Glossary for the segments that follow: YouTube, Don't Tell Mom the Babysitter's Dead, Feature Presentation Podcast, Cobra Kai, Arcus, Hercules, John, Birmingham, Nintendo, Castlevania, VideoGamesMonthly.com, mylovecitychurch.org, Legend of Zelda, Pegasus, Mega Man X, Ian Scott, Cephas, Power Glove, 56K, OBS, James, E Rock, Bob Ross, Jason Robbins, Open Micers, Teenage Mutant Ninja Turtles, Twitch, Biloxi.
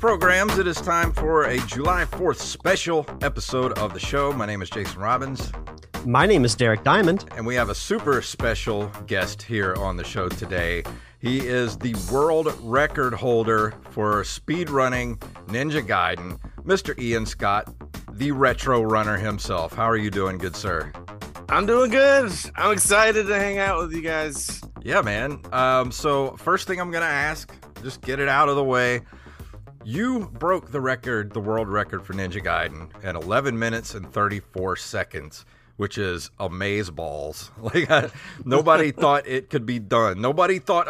Programs, it is time for a July 4th special episode of the show. My name is Jason Robbins. My name is Derek Diamond. And we have a super special guest here on the show today. He is the world record holder for speedrunning Ninja Gaiden, Mr. Ian Scott, the retro runner himself. How are you doing, good sir? I'm doing good. I'm excited to hang out with you guys. Yeah, man. So first thing I'm going to ask, just get it out of the way. You broke the record, the world record for Ninja Gaiden at 11 minutes and 34 seconds, which is amazeballs. Like, nobody thought it could be done. Nobody thought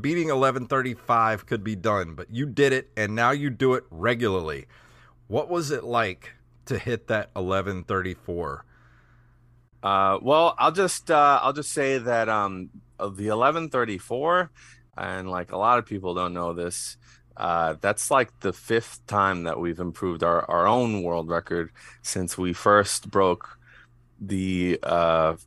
beating 11:35 could be done, but you did it, and now you do it regularly. What was it like to hit that 11:34? Well, I'll just say that the 11:34, and like a lot of people don't know this. That's like the fifth time that we've improved our own world record since we first broke the Ninja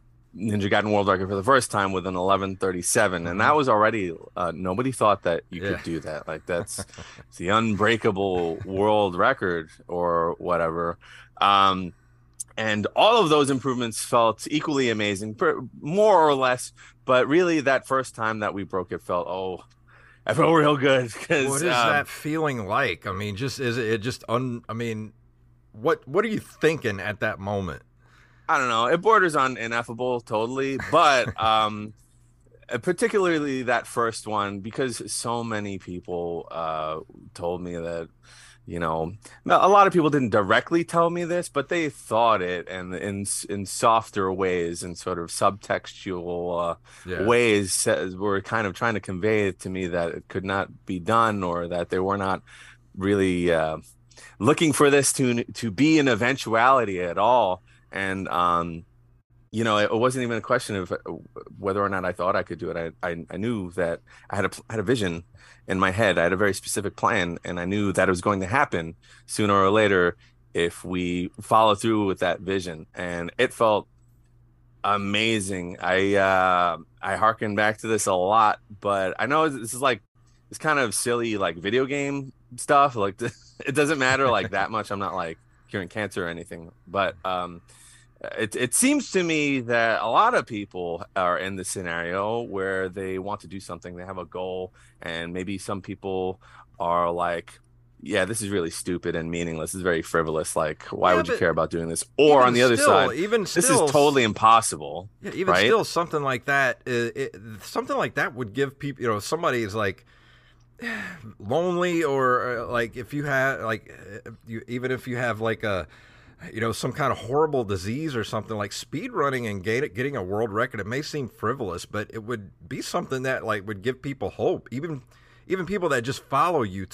Gaiden world record for the first time with an 11:37. And that was already, nobody thought that you could do that. Like, that's the unbreakable world record or whatever. And all of those improvements felt equally amazing, more or less. But really, that first time that we broke it felt, I felt real good. What is that feeling like? I mean, just is it just what are you thinking at that moment? I don't know. It borders on ineffable, totally. But particularly that first one, because so many people told me that, you know, a lot of people didn't directly tell me this, but they thought it, and in softer ways and sort of subtextual ways were kind of trying to convey it to me that it could not be done, or that they were not really looking for this to be an eventuality at all. And you know, it wasn't even a question of whether or not I thought I could do it. I knew that I had a vision in my head. I had a very specific plan, and I knew that it was going to happen sooner or later if we follow through with that vision. And it felt amazing. I hearken back to this a lot, but I know this is like, it's kind of silly, like video game stuff. Like, it doesn't matter like that much. I'm not like curing cancer or anything, but It seems to me that a lot of people are in the scenario where they want to do something, they have a goal, and maybe some people are like, yeah, this is really stupid and meaningless. This is very frivolous. Like, why would you care about doing this? Or on the other side, this is totally impossible. Yeah, even right? Still, something like that, something like that would give people, you know, somebody is like lonely, or like if you have like, even if you have like a, you know, some kind of horrible disease or something, like speedrunning and getting a world record, it may seem frivolous, but it would be something that like would give people hope. Even people that just follow you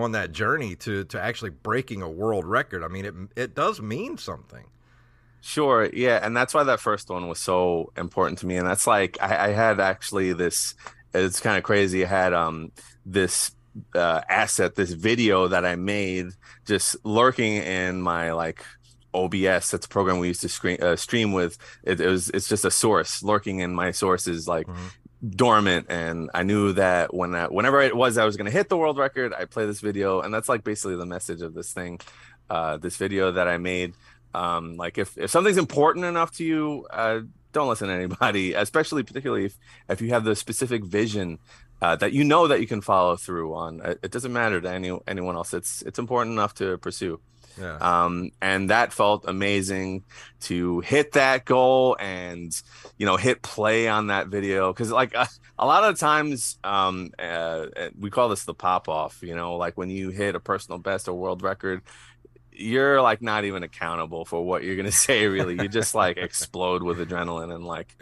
on that journey to actually breaking a world record. I mean, it does mean something. Sure. Yeah. And that's why that first one was so important to me. And that's like, I had actually this, it's kind of crazy. I had this asset, this video that I made just lurking in my like OBS. That's a program we used to stream with. It's just a source lurking in my sources, like dormant. And I knew that whenever it was, I was going to hit the world record, I play this video. And that's like basically the message of this thing, this video that I made. Like if something's important enough to you, don't listen to anybody, particularly if you have the specific vision that you know that you can follow through on. It doesn't matter to anyone else. It's important enough to pursue. Yeah. And that felt amazing to hit that goal and, you know, hit play on that video. Because like a lot of times we call this the pop-off, you know, like when you hit a personal best or world record, you're like not even accountable for what you're going to say, really. You just like explode with adrenaline and like,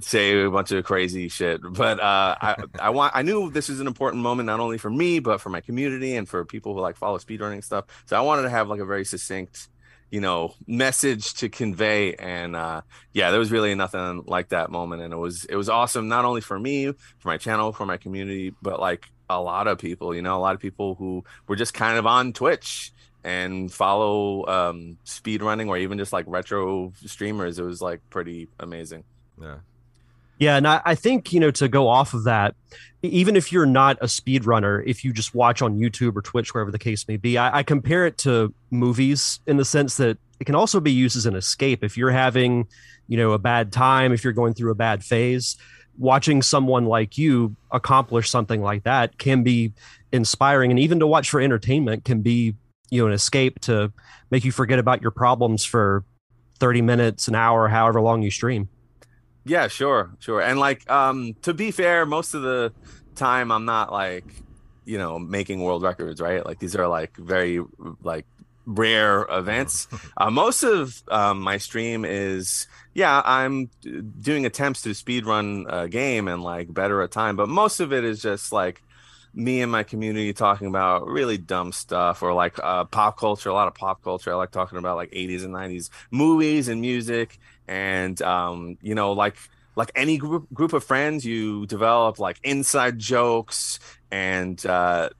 say a bunch of crazy shit, but I knew this is an important moment, not only for me but for my community and for people who like follow speedrunning stuff. So I wanted to have like a very succinct, you know, message to convey. And yeah, there was really nothing like that moment, and it was awesome, not only for me, for my channel, for my community, but like a lot of people, you know, a lot of people who were just kind of on Twitch and follow speedrunning or even just like retro streamers. It was like pretty amazing. Yeah, and I think, you know, to go off of that, even if you're not a speedrunner, if you just watch on YouTube or Twitch, wherever the case may be, I compare it to movies in the sense that it can also be used as an escape. If you're having, you know, a bad time, if you're going through a bad phase, watching someone like you accomplish something like that can be inspiring. And even to watch for entertainment can be, you know, an escape to make you forget about your problems for 30 minutes, an hour, however long you stream. Yeah, sure. And like, to be fair, most of the time I'm not like, you know, making world records, right? Like these are like very like rare events. Most of my stream is, yeah, I'm doing attempts to speedrun a game and like better a time. But most of it is just like me and my community talking about really dumb stuff or like pop culture, a lot of pop culture. I like talking about like 80s and 90s movies and music. And, you know, like any group of friends, you develop like inside jokes. And that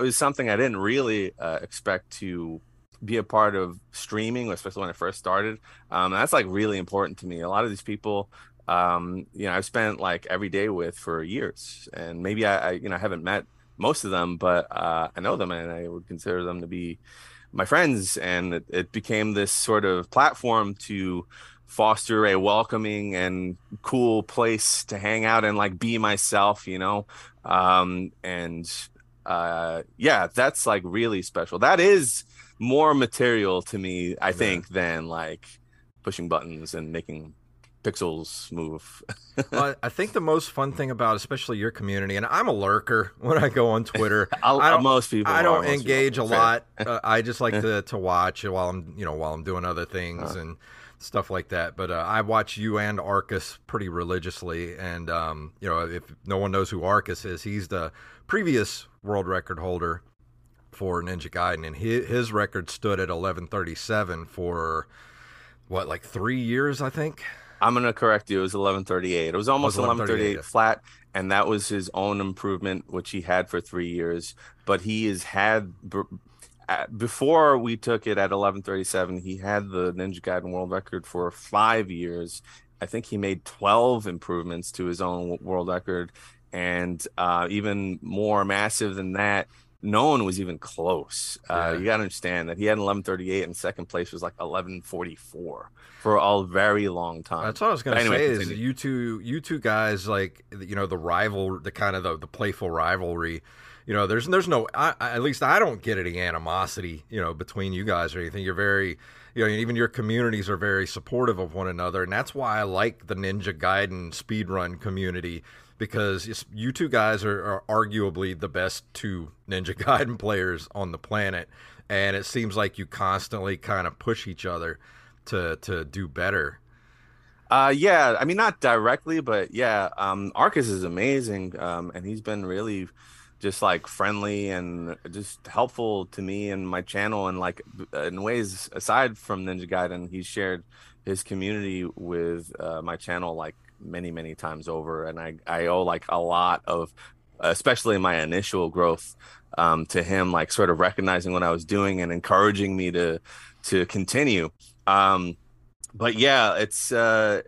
was something I didn't really expect to be a part of streaming, especially when I first started. That's like really important to me. A lot of these people, you know, I've spent like every day with for years, and maybe I you know, haven't met most of them, but I know them and I would consider them to be my friends. And it became this sort of platform to foster a welcoming and cool place to hang out and like be myself, you know? Yeah, that's like really special. That is more material to me, I think, than like pushing buttons and making pixels move. Well, I think the most fun thing about especially your community, and I'm a lurker when I go on Twitter. I don't engage a lot. I just like to watch while I'm doing other things and stuff like that. But I watch you and Arcus pretty religiously. And you know, if no one knows who Arcus is, he's the previous world record holder for Ninja Gaiden, and his record stood at 11:37 for what, like 3 years, I think. I'm going to correct you. It was 11:38. It was almost 11:38 flat, and that was his own improvement, which he had for 3 years. But he has had, before we took it at 11:37, he had the Ninja Gaiden world record for 5 years. I think he made 12 improvements to his own world record, and even more massive than that, no one was even close. You got to understand that he had 11:38, and second place was like 11:44 for a very long time. That's what I was going to say. Continue. Is you two guys, like, you know, the rival, the kind of the playful rivalry. You know, there's no, at least I don't get any animosity, you know, between you guys or anything. You're very, you know, even your communities are very supportive of one another, and that's why I like the Ninja Gaiden speedrun community. Because you two guys are arguably the best two Ninja Gaiden players on the planet, and it seems like you constantly kind of push each other to do better. Yeah, I mean, not directly, but yeah, Arcus is amazing, and he's been really just like friendly and just helpful to me and my channel, and like in ways aside from Ninja Gaiden, he's shared his community with my channel like many times over, and I owe like a lot of, especially my initial growth, to him, like sort of recognizing what I was doing and encouraging me to continue. But yeah, it's I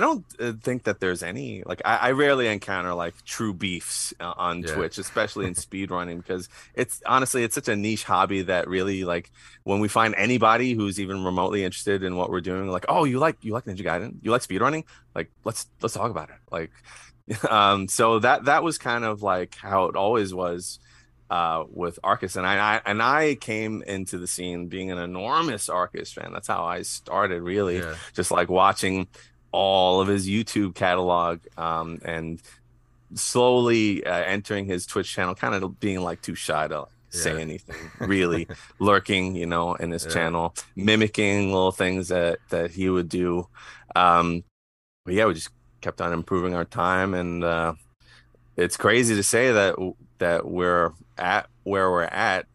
don't think that there's any, like, I rarely encounter like true beefs on Twitch, especially in speedrunning, because it's such a niche hobby that really, like, when we find anybody who's even remotely interested in what we're doing, like, oh, you like Ninja Gaiden, you like speedrunning, like let's talk about it. Like, so that was kind of like how it always was with Arcus, and I came into the scene being an enormous Arcus fan. That's how I started, really, just like watching all of his YouTube catalog, and slowly entering his Twitch channel, kind of being like too shy to say anything, really, lurking, you know, in his channel, mimicking little things that he would do. but yeah, we just kept on improving our time, and it's crazy to say that we're at where we're at.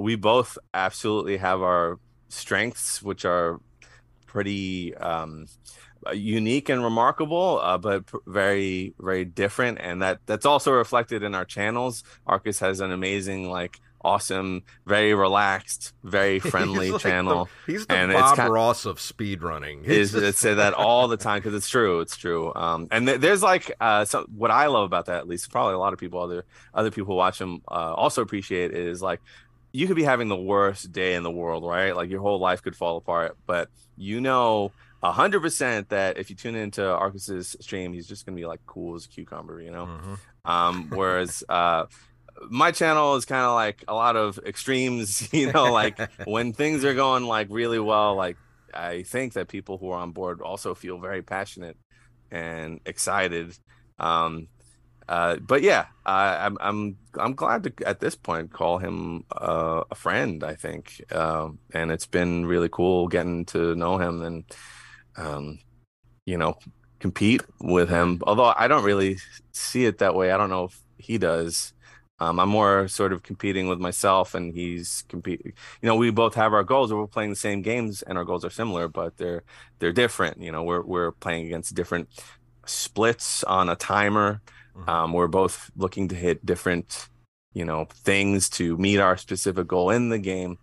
We both absolutely have our strengths, which are pretty unique and remarkable, but very, very different. And that's also reflected in our channels. Arcus has an amazing, like, awesome, very relaxed, very friendly channel. He's the Bob Ross of speedrunning. I say that all the time because it's true. It's true. And there's like so what I love about that, at least probably a lot of people, other people watch him also appreciate it, is like, you could be having the worst day in the world, right? Like your whole life could fall apart, but 100% that if you tune into Arcus's stream, he's just gonna be like cool as a cucumber, you know. Mm-hmm. Whereas my channel is kind of like a lot of extremes, you know, like when things are going like really well, like I think that people who are on board also feel very passionate and excited. But yeah, I'm glad to at this point call him a friend, I think, and it's been really cool getting to know him and you know, compete with him. Although I don't really see it that way. I don't know if he does. I'm more sort of competing with myself, and he's competing. You know, we both have our goals. We're playing the same games, and our goals are similar, but they're different. You know, we're playing against different splits on a timer. Mm-hmm. We're both looking to hit different, you know, things to meet our specific goal in the game.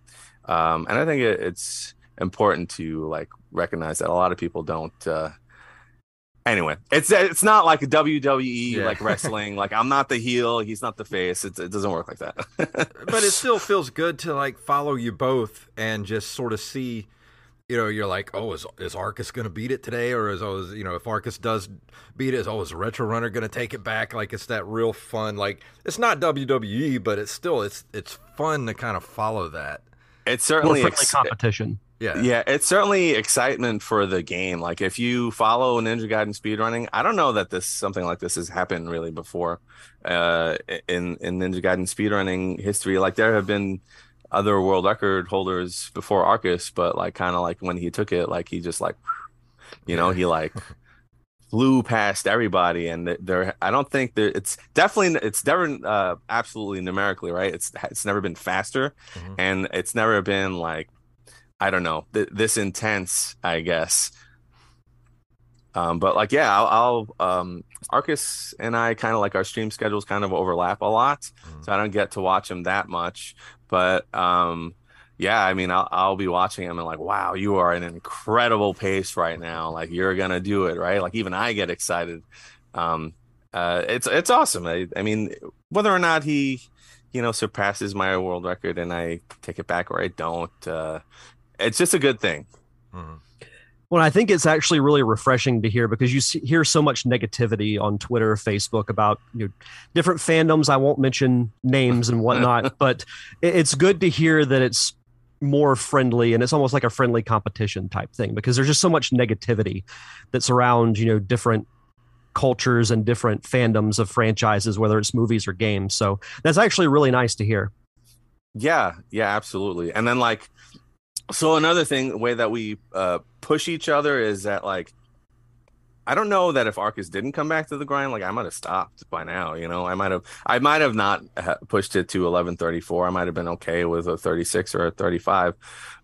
And I think it's important to like recognize that a lot of people don't. Anyway, it's not like a WWE, yeah, like wrestling. Like I'm not the heel, he's not the face. It doesn't work like that. But it still feels good to like follow you both and just sort of see. You know, you're like, oh, is Arcus going to beat it today? Or is, you know, if Arcus does beat it, is Retro Runner going to take it back? Like, it's that real fun. Like, it's not WWE, but it's still, it's fun to kind of follow that. It's certainly competition. Yeah, it's certainly excitement for the game. Like, if you follow Ninja Gaiden speedrunning, I don't know that something like this has happened really before in Ninja Gaiden speedrunning history. Like, there have been other world record holders before Arcus, but like kind of like when he took it, like he just like, you know, he like flew past everybody. And there, I don't think there, it's definitely absolutely numerically, right? It's never been faster, mm-hmm, and it's never been like, I don't know, this intense, I guess. But like, yeah, I'll Arcus and I kind of like our stream schedules kind of overlap a lot, mm-hmm, so I don't get to watch him that much. But yeah, I mean, I'll be watching him and like, wow, you are at an incredible pace right now. Like you're gonna do it, right? Like even I get excited. It's awesome. I mean, whether or not he, you know, surpasses my world record and I take it back or I don't, it's just a good thing. Mm-hmm. Well, I think it's actually really refreshing to hear, because you hear so much negativity on Twitter, Facebook about, you know, different fandoms. I won't mention names and whatnot, but it's good to hear that it's more friendly, and it's almost like a friendly competition type thing, because there's just so much negativity that's around, you know, different cultures and different fandoms of franchises, whether it's movies or games. So that's actually really nice to hear. Yeah, absolutely. And then like, so another thing, the way that we push each other is that, like, I don't know that if Arcus didn't come back to the grind, like I might have stopped by now, you know, I might have not pushed it to 11:34. I might have been okay with a 36 or a 35.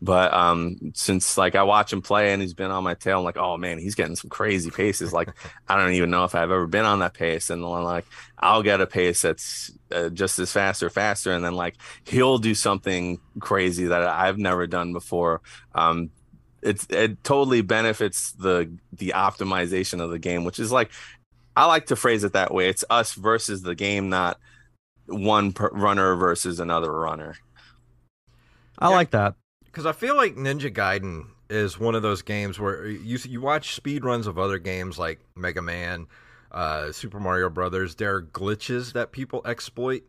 But since like I watch him play and he's been on my tail, I'm like, oh man, he's getting some crazy paces. Like I don't even know if I've ever been on that pace. And then like I'll get a pace that's just as fast or faster, and then like he'll do something crazy that I've never done before. It totally benefits the optimization of the game, which is like, I like to phrase it that way. It's us versus the game, not one runner versus another runner. I like that. Because I feel like Ninja Gaiden is one of those games where you watch speedruns of other games like Mega Man, Super Mario Brothers. There are glitches that people exploit.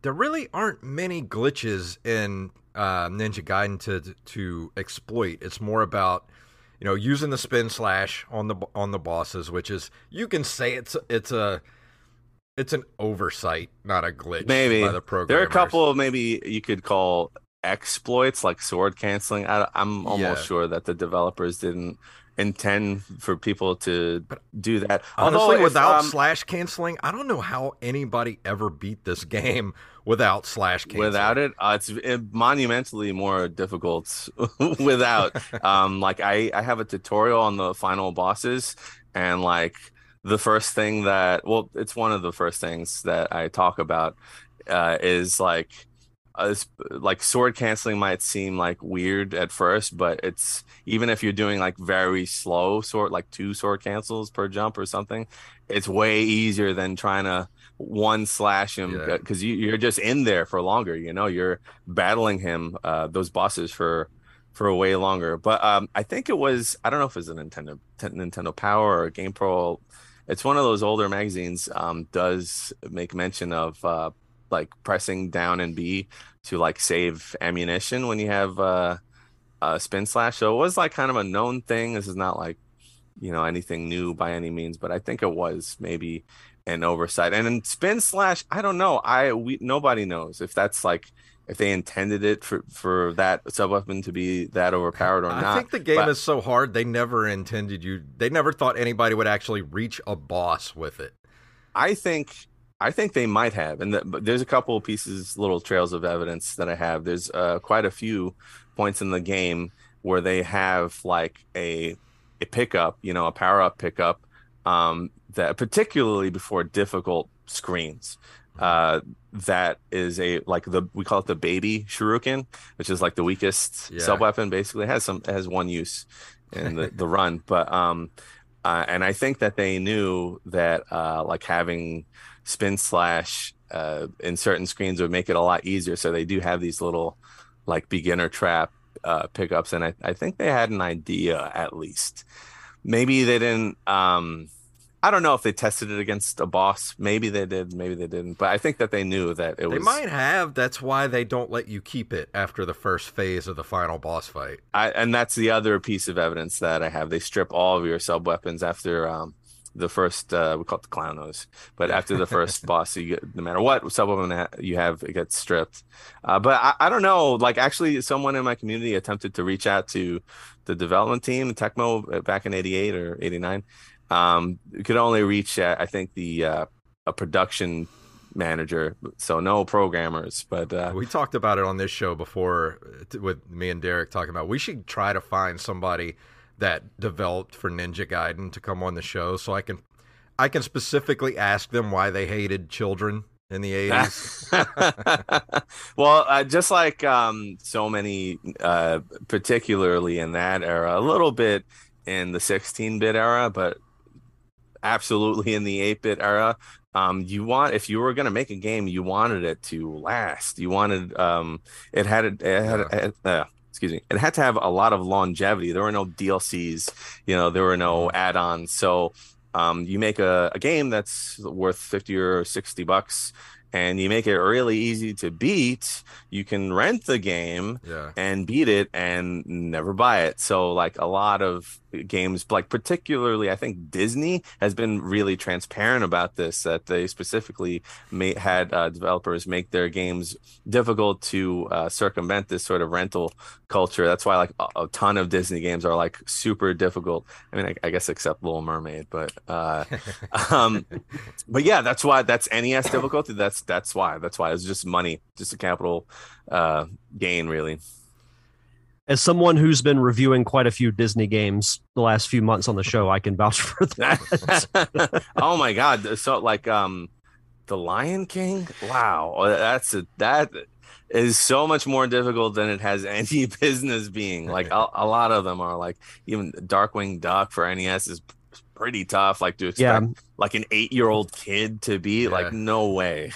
There really aren't many glitches in Ninja Gaiden to exploit. It's more about, you know, using the spin slash on the bosses, which is, you can say it's an oversight, not a glitch. Maybe by the programmers. There are a couple of maybe you could call exploits, like sword canceling. I'm almost sure that the developers didn't and 10 for people to do that. Honestly, if, without slash canceling, I don't know how anybody ever beat this game without slash canceling. Without it, it's monumentally more difficult without. Like, I have a tutorial on the final bosses, and like the first thing that, well, it's one of the first things that I talk about is like sword canceling might seem like weird at first, but it's, even if you're doing like very slow sword, like 2 sword cancels per jump or something, it's way easier than trying to one slash him, because you're just in there for longer, you know, you're battling him, those bosses for way longer. But I think it was, I don't know if it's a Nintendo Power or GamePro, it's one of those older magazines, does make mention of like pressing down and B to like save ammunition when you have a spin slash. So it was like kind of a known thing. This is not like, you know, anything new by any means, but I think it was maybe an oversight. And in spin slash, I don't know. Nobody knows if that's like, if they intended it for that sub-weapon to be that overpowered or not. I think the game is so hard, they never intended you, they never thought anybody would actually reach a boss with it. I think they might have, and but there's a couple of pieces, little trails of evidence that I have. There's quite a few points in the game where they have like a pickup, you know, a power-up pickup, that particularly before difficult screens. That is we call it the baby shuriken, which is like the weakest sub-weapon. Basically, it has one use in the run, but and I think that they knew that like having spin slash in certain screens would make it a lot easier, so they do have these little like beginner trap pickups, and I think they had an idea. At least maybe they didn't, I don't know if they tested it against a boss. Maybe they did, maybe they didn't, but I think that they knew that it was, they might have, that's why they don't let you keep it after the first phase of the final boss fight. And that's the other piece of evidence that I have. They strip all of your sub weapons after the first, we call it the clown nose, but after the first boss, you get, no matter what sub-weapon you have, it gets stripped. But I don't know, like actually someone in my community attempted to reach out to the development team, Tecmo, back in 88 or 89. You could only reach, I think, the a production manager, so no programmers. But we talked about it on this show before with me and Derek talking about, we should try to find somebody that developed for Ninja Gaiden to come on the show, so I can specifically ask them why they hated children in the 80s. Well, just like so many, particularly in that era, a little bit in the 16-bit era, but absolutely in the 8-bit era, if you were going to make a game, you wanted it to last. You wanted it had to have a lot of longevity. There were no DLCs, you know, there were no add-ons. So you make a game that's worth $50 or $60, and you make it really easy to beat. You can rent the game and beat it and never buy it. So like a lot of games, like particularly I think Disney has been really transparent about this, that they specifically had developers make their games difficult to circumvent this sort of rental culture. That's why like a ton of Disney games are like super difficult. I mean, I guess except Little Mermaid, but but yeah, that's why, that's NES difficulty. That's why it's just money, just a capital gain, really. As someone who's been reviewing quite a few Disney games the last few months on the show, I can vouch for that. Oh my God! So like, The Lion King. Wow, that is so much more difficult than it has any business being. Like a lot of them are, like even Darkwing Duck for NES is pretty tough. Like to expect like an 8-year-old kid to be like, no way.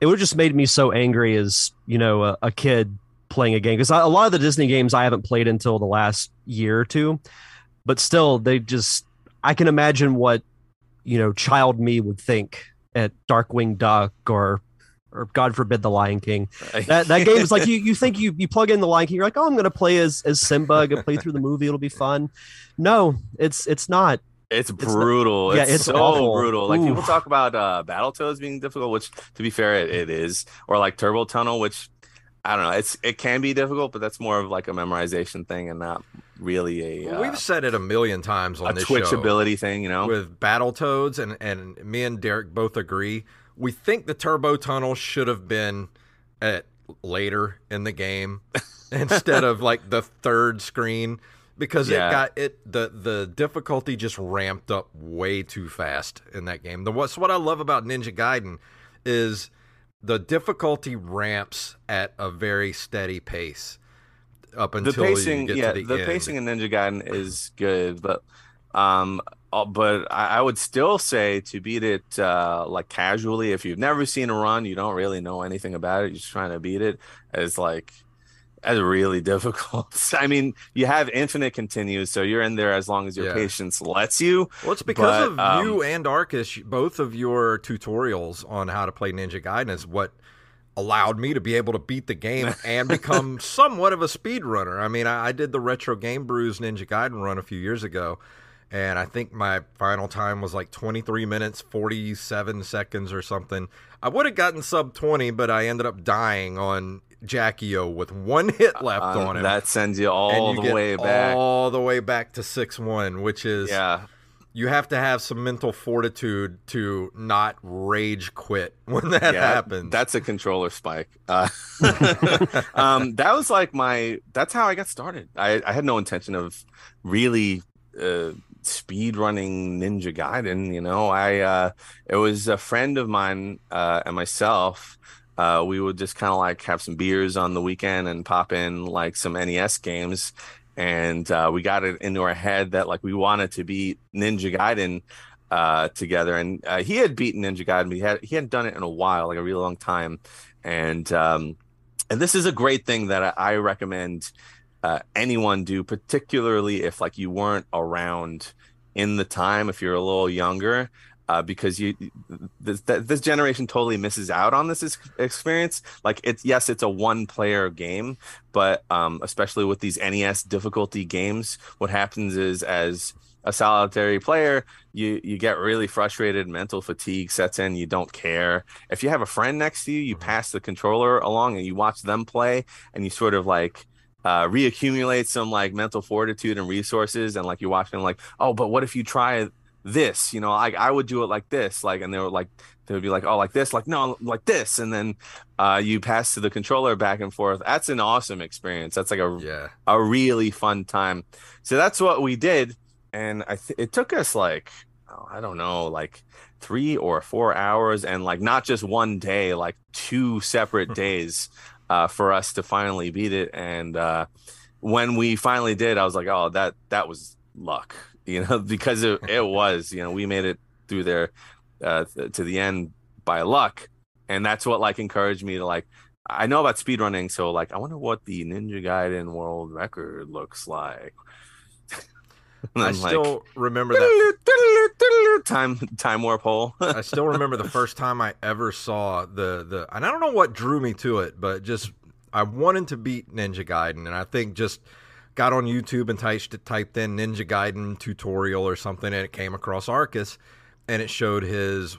It would just made me so angry as, you know, a kid playing a game, because a lot of the Disney games I haven't played until the last year or two, but still they just, I can imagine what, you know, child me would think at Darkwing Duck or God forbid The Lion King. That game is like, you think you plug in The Lion King, you're like, oh, I'm gonna play as Simba, I'm gonna play through the movie, it'll be fun. No, it's not. It's brutal. It's so awful. Brutal. Like, ooh, people talk about Battletoads being difficult, which to be fair it is, or like Turbo Tunnel, which I don't know. It can be difficult, but that's more of like a memorization thing and not really a we've said it a million times on this Twitch show, ability thing, you know, with Battletoads, and me and Derek both agree. We think the turbo tunnel should have been at later in the game instead of like the third screen, because the difficulty just ramped up way too fast in that game. So what I love about Ninja Gaiden is the difficulty ramps at a very steady pace up until the end. Pacing in Ninja Gaiden is good, but I would still say to beat it like casually. If you've never seen a run, you don't really know anything about it, you're just trying to beat it, as like that's really difficult. I mean, you have infinite continues, so you're in there as long as your patience lets you. Well, it's because of you and Arcus, both of your tutorials on how to play Ninja Gaiden is what allowed me to be able to beat the game and become somewhat of a speedrunner. I mean, I did the Retro Game Brews Ninja Gaiden run a few years ago, and I think my final time was like 23 minutes, 47 seconds or something. I would have gotten sub 20, but I ended up dying on Jackio with one hit left on him. That sends you all the way back to 6-1, which is you have to have some mental fortitude to not rage quit when that happens. That's a controller spike. That was like that's how I got started. I had no intention of really speed running Ninja Gaiden. You know, it was a friend of mine and myself. We would just kind of like have some beers on the weekend and pop in like some NES games, and we got it into our head that like we wanted to beat Ninja Gaiden together. And he had beaten Ninja Gaiden, but he hadn't done it in a while, like a really long time. And this is a great thing that I recommend anyone do, particularly if like you weren't around in the time, if you're a little younger. Because this generation totally misses out on this experience. Like it's a one-player game, but especially with these NES difficulty games, what happens is as a solitary player, you get really frustrated, mental fatigue sets in, you don't care. If you have a friend next to you, you pass the controller along and you watch them play, and you sort of like reaccumulate some like mental fortitude and resources, and like you watch them like, oh, but what if you try this, you know, I would do it like this, like, and they would be like, oh, like this, like, no, like this. And then you pass to the controller back and forth. That's an awesome experience. That's like a really fun time. So that's what we did. And it took us like, I don't know, like 3 or 4 hours, and like not just one day, like 2 separate days for us to finally beat it. And when we finally did, I was like, oh, that was luck. You know, because it was, you know, we made it through there to the end by luck. And that's what like encouraged me to like, I know about speedrunning, so like I wonder what the Ninja Gaiden world record looks like. I still remember that time warp hole. I still remember the first time I ever saw the, and I don't know what drew me to it, but just I wanted to beat Ninja Gaiden, and I think just got on YouTube and typed in Ninja Gaiden tutorial or something, and it came across Arcus, and it showed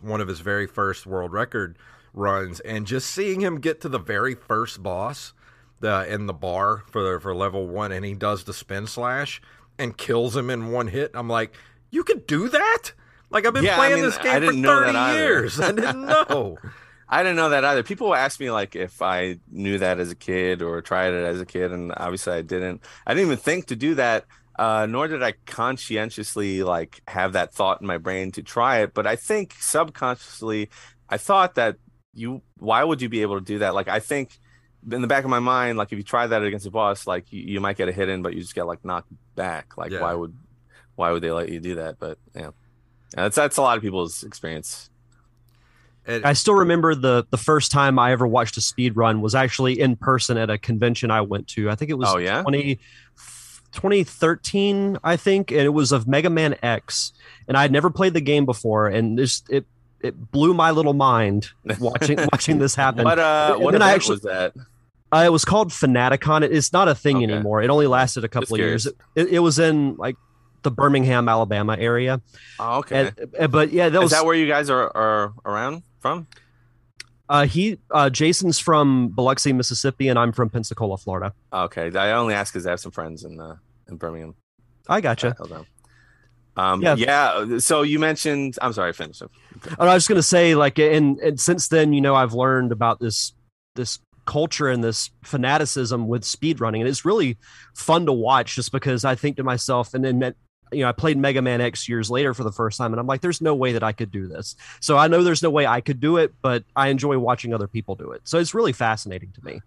one of his very first world record runs, and just seeing him get to the very first boss in the bar for level 1, and he does the spin slash and kills him in one hit. I'm like, you can do that? Like, I've been playing this game for 30 years. I didn't know. I didn't know that either. People asked me like if I knew that as a kid or tried it as a kid, and obviously I didn't. I didn't even think to do that, nor did I conscientiously like have that thought in my brain to try it. But I think subconsciously, I thought that why would you be able to do that? Like I think in the back of my mind, like if you try that against a boss, like you might get a hit in, but you just get like knocked back. Like why would they let you do that? But yeah, that's a lot of people's experience. I still remember the first time I ever watched a speed run was actually in person at a convention I went to. I think it was 2013, I think, and it was of Mega Man X. And I had never played the game before, and it blew my little mind watching this happen. What event was that? It was called Fanaticon. It's not a thing anymore. It only lasted a couple of years. It was in like the Birmingham, Alabama area. Oh, okay. But yeah, that was... Is that where you guys are around from? Jason's from Biloxi, Mississippi, and I'm from Pensacola, Florida. Okay. I only ask because I have some friends in in Birmingham. I gotcha. Yeah. So you mentioned. I'm sorry. Finish up. Okay. I was just gonna say, like, and since then, you know, I've learned about this culture and this fanaticism with speedrunning, and it's really fun to watch. Just because I think to myself, and then, you know, I played Mega Man X years later for the first time, and I'm like, there's no way that I could do this. So I know there's no way I could do it, but I enjoy watching other people do it. So it's really fascinating to me.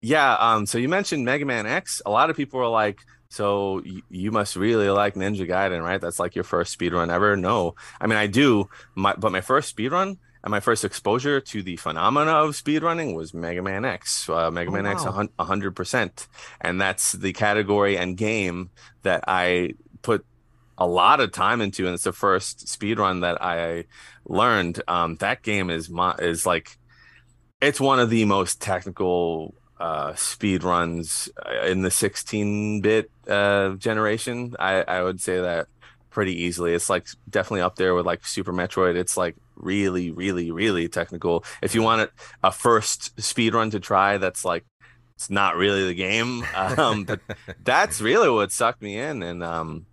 Yeah. So you mentioned Mega Man X. A lot of people are like, so you must really like Ninja Gaiden, right? That's like your first speedrun ever. No, I mean, I do, but my first speedrun and my first exposure to the phenomena of speedrunning was Mega Man X. Mega Man X 100%. And that's the category and game that I put a lot of time into, and it's the first speedrun that I learned. That game is like, it's one of the most technical speedruns in the 16-bit generation. I would say that pretty easily. It's like definitely up there with like Super Metroid. It's like really, really, really technical. If you want a first speedrun to try, that's like, it's not really the game, but that's really what sucked me in, and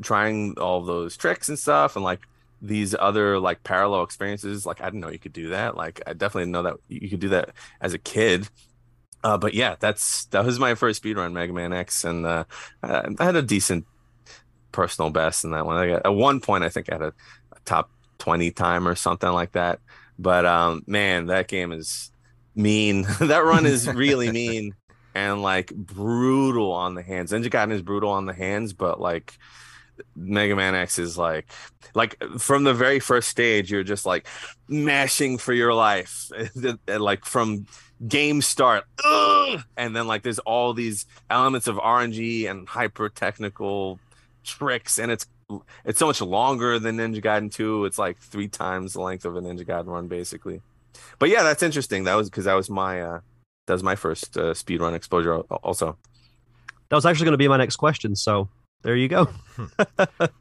trying all those tricks and stuff, and like these other like parallel experiences. Like I didn't know you could do that. Like I definitely didn't know that you could do that as a kid. But yeah, that was my first speedrun, Mega Man X, and I had a decent personal best in that one. At one point, I think I had a top 20 time or something like that. But man, that game is mean. That run is really mean and like brutal on the hands. Ninja Gaiden is brutal on the hands, but like Mega Man X is like from the very first stage, you're just like mashing for your life, like from game start. Ugh! And then like there's all these elements of RNG and hyper technical tricks, and it's so much longer than Ninja Gaiden 2. It's like 3 times the length of a Ninja Gaiden run, basically. But yeah, that's interesting. That was because that was my first speedrun exposure. Also, that was actually going to be my next question. So there you go.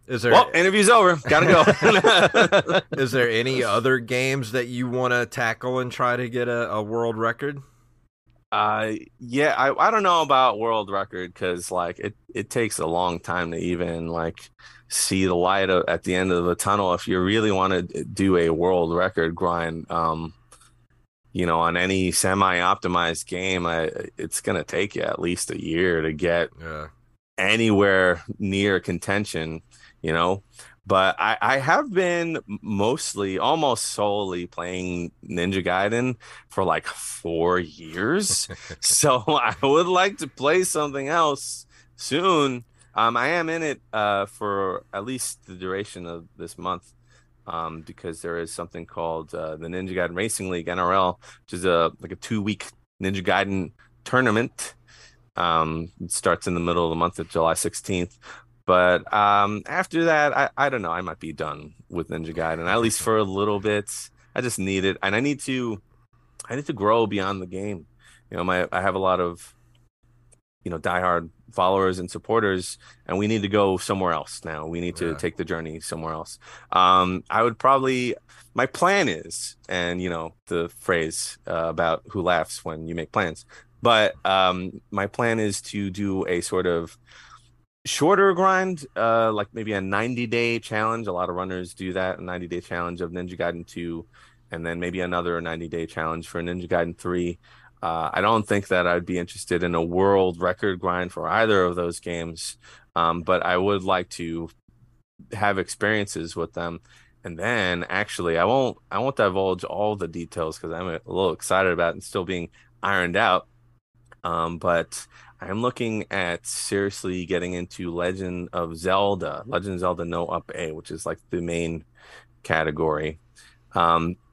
Well, interview's over. Gotta go. Is there any other games that you want to tackle and try to get a world record? Yeah, I don't know about world record because like it takes a long time to even like see the light at the end of the tunnel if you really want to do a world record grind. You know, on any semi-optimized game, it's gonna take you at least a year to get anywhere near contention. You know, but I have been almost solely playing Ninja Gaiden for like 4 years, so I would like to play something else soon. I am in it for at least the duration of this month, because there is something called the Ninja Gaiden Racing League, NRL, which is a 2-week Ninja Gaiden tournament. It starts in the middle of the month of July 16th. But after that, I don't know. I might be done with Ninja Gaiden, at least for a little bit. I just need it, and I need to grow beyond the game. You know, I have a lot of, you know, diehard followers and supporters, and we need to go somewhere else now. We need to take the journey somewhere else. My plan is, and you know the phrase about who laughs when you make plans, but my plan is to do a sort of shorter grind, like maybe a 90-day challenge. A lot of runners do that, a 90-day challenge of Ninja Gaiden 2, and then maybe another 90-day challenge for Ninja Gaiden 3. I don't think that I'd be interested in a world record grind for either of those games, but I would like to have experiences with them. And then, actually, I won't divulge all the details because I'm a little excited about it and still being ironed out. But I'm looking at seriously getting into Legend of Zelda No Up A, which is like the main category.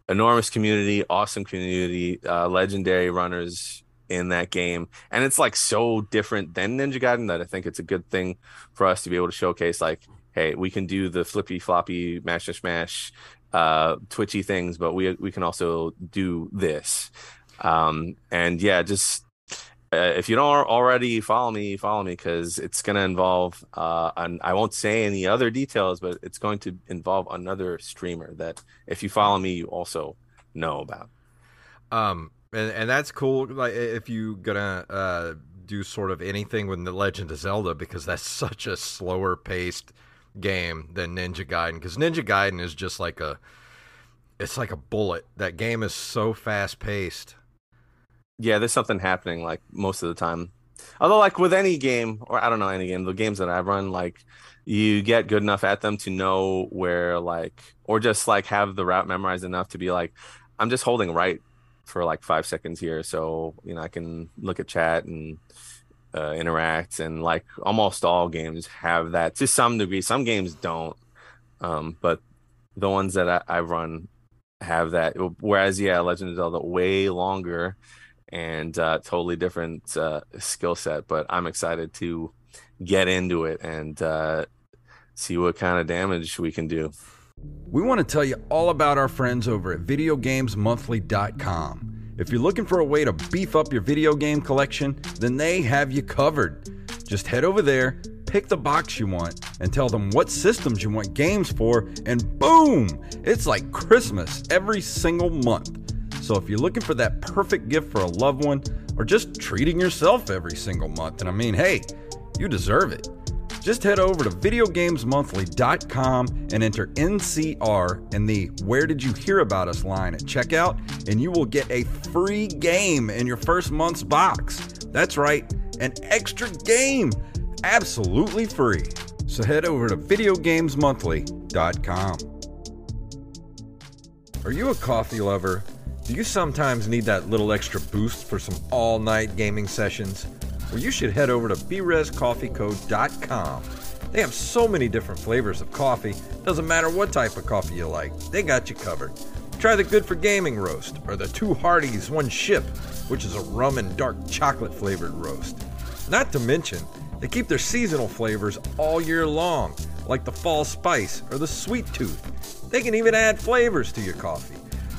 Enormous community, awesome community, legendary runners in that game, and it's like so different than Ninja Gaiden that I think it's a good thing for us to be able to showcase, like, hey, we can do the flippy floppy smash twitchy things, but we can also do this. And yeah, just if you don't already follow me, because it's going to involve and I won't say any other details, but it's going to involve another streamer that if you follow me, you also know about. And that's cool. Like if you're going to do sort of anything with The Legend of Zelda because that's such a slower-paced game than Ninja Gaiden. Because Ninja Gaiden is just like a... It's like a bullet. That game is so fast-paced. Yeah, there's something happening, like, most of the time. Although, like, with any game, or I don't know, any game, the games that I run, like, you get good enough at them to know where, like, or just, like, have the route memorized enough to be like, I'm just holding right for, like, 5 seconds here, so, you know, I can look at chat and interact, and, like, almost all games have that to some degree. Some games don't, but the ones that I run have that. Whereas, yeah, Legend of Zelda, way longer and totally different skill set, but I'm excited to get into it and see what kind of damage we can do. We want to tell you all about our friends over at VideoGamesMonthly.com. If you're looking for a way to beef up your video game collection, then they have you covered. Just head over there, pick the box you want, and tell them what systems you want games for, and boom! It's like Christmas every single month. So if you're looking for that perfect gift for a loved one, or just treating yourself every single month, and I mean, hey, you deserve it. Just head over to VideoGamesMonthly.com and enter NCR in the Where Did You Hear About Us line at checkout, and you will get a free game in your first month's box. That's right, an extra game, absolutely free. So head over to VideoGamesMonthly.com. Are you a coffee lover? Do you sometimes need that little extra boost for some all-night gaming sessions? Well, you should head over to brezcoffeeco.com. They have so many different flavors of coffee. Doesn't matter what type of coffee you like, they got you covered. Try the Good for Gaming roast, or the Two Hardies One Ship, which is a rum and dark chocolate flavored roast. Not to mention, they keep their seasonal flavors all year long, like the Fall Spice or the Sweet Tooth. They can even add flavors to your coffee.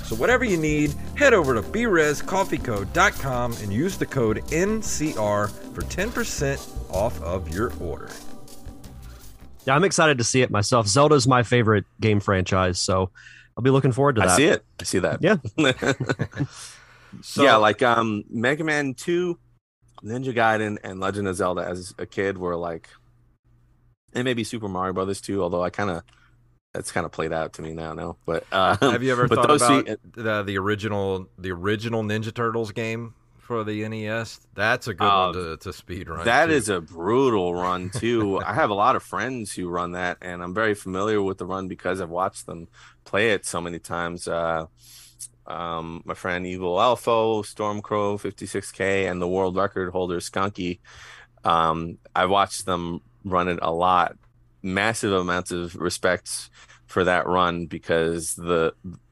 So whatever you need, head over to brezcoffeeco.com and use the code NCR for 10% off of your order. Yeah, I'm excited to see it myself. Zelda's my favorite game franchise, so I'll be looking forward to that. I see it. I see that. Yeah. So, yeah, like Mega Man 2, Ninja Gaiden, and Legend of Zelda as a kid were like, and maybe Super Mario Brothers 2, although I kind of... That's kind of played out to me now. But have you ever thought about the original Ninja Turtles game for the NES? That's a good one to speed run. That is a brutal run too. I have a lot of friends who run that, and I'm very familiar with the run because I've watched them play it so many times. My friend Evil Alfo, Stormcrow, 56K, and the world record holder Skunky. I watched them run it a lot. Massive amounts of respect for that run because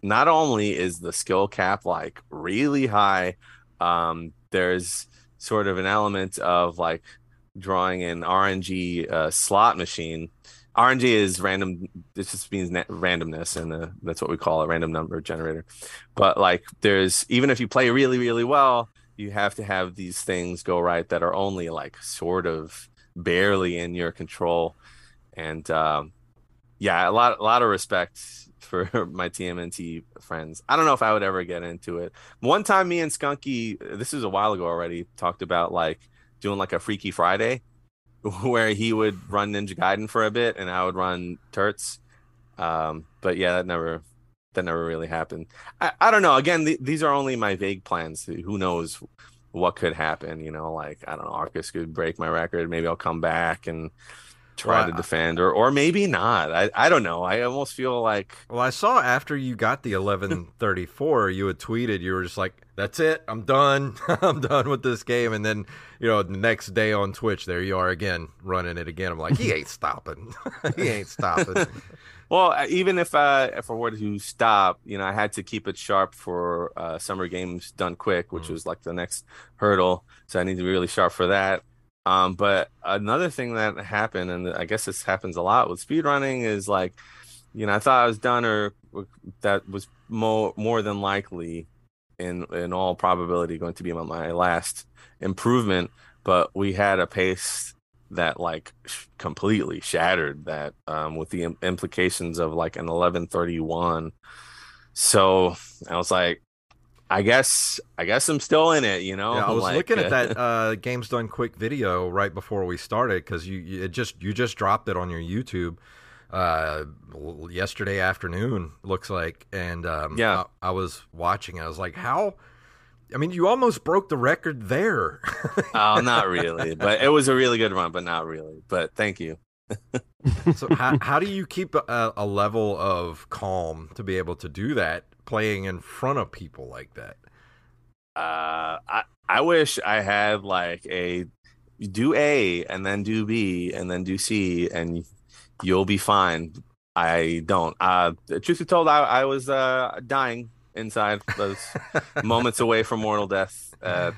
not only is the skill cap like really high, there's sort of an element of like drawing an RNG slot machine. RNG is random. This just means randomness, and that's what we call a random number generator. But like there's, even if you play really, really well, you have to have these things go right that are only like sort of barely in your control. And yeah, a lot of respect for my TMNT friends. I don't know if I would ever get into it. One time, me and Skunky, this is a while ago already, talked about like doing like a Freaky Friday, where he would run Ninja Gaiden for a bit and I would run Turts. But yeah, that never really happened. I don't know. Again, these are only my vague plans. Who knows what could happen? You know, like I don't know. Arcus could break my record. Maybe I'll come back and try to defend, or maybe not. I don't know. I almost feel like... Well, I saw after you got the 1134, you had tweeted, you were just like, that's it, I'm done. I'm done with this game. And then, you know, the next day on Twitch, there you are again, running it again. I'm like, he ain't stopping. He ain't stopping. Well, even if I were to stop, you know, I had to keep it sharp for Summer Games Done Quick, which was like the next hurdle. So I need to be really sharp for that. But another thing that happened, and I guess this happens a lot with speedrunning, is like, you know, I thought I was done, or that was more than likely, in all probability, going to be my last improvement. But we had a pace that like completely shattered that, with the implications of like an 11:31. So I was like, I guess I'm still in it, you know. Yeah, I was like, looking at that Games Done Quick video right before we started, because you just dropped it on your YouTube yesterday afternoon, looks like, and yeah, I was watching. I was like, how? I mean, you almost broke the record there. Oh, not really, but it was a really good run, but not really. But thank you. So how do you keep a level of calm to be able to do that, playing in front of people like that? I wish I had like a do A and then do B and then do C and you'll be fine. I don't. Truth be told, I was dying inside. I was moments away from mortal death throughout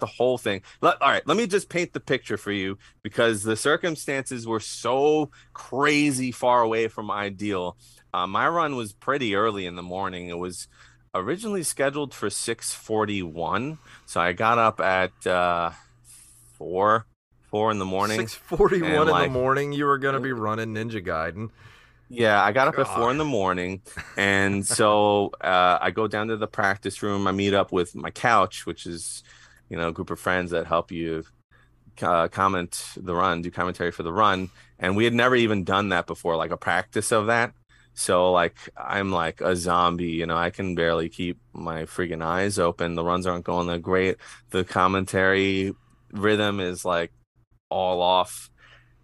the whole thing. All right, let me just paint the picture for you, because the circumstances were so crazy far away from ideal. My run was pretty early in the morning. It was originally scheduled for 6:41, so I got up at 4 in the morning. 6:41 in the morning, you were going to be running Ninja Gaiden. Yeah, I got up at 4 in the morning, and so I go down to the practice room. I meet up with My Couch, which is, you know, a group of friends that help you comment the run, do commentary for the run, and we had never even done that before, like a practice of that. So, like, I'm like a zombie, you know, I can barely keep my freaking eyes open. The runs aren't going that great. The commentary rhythm is, like, all off.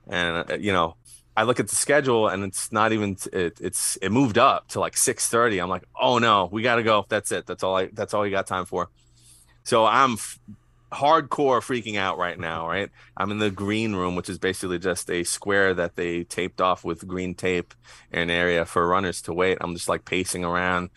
And, you know, I look at the schedule, and it's not even it moved up to, like, 6:30. I'm like, oh, no, we got to go. That's it. That's all we got time for. So I'm hardcore freaking out right now, right? I'm in the green room, which is basically just a square that they taped off with green tape, an area for runners to wait. I'm just like pacing around,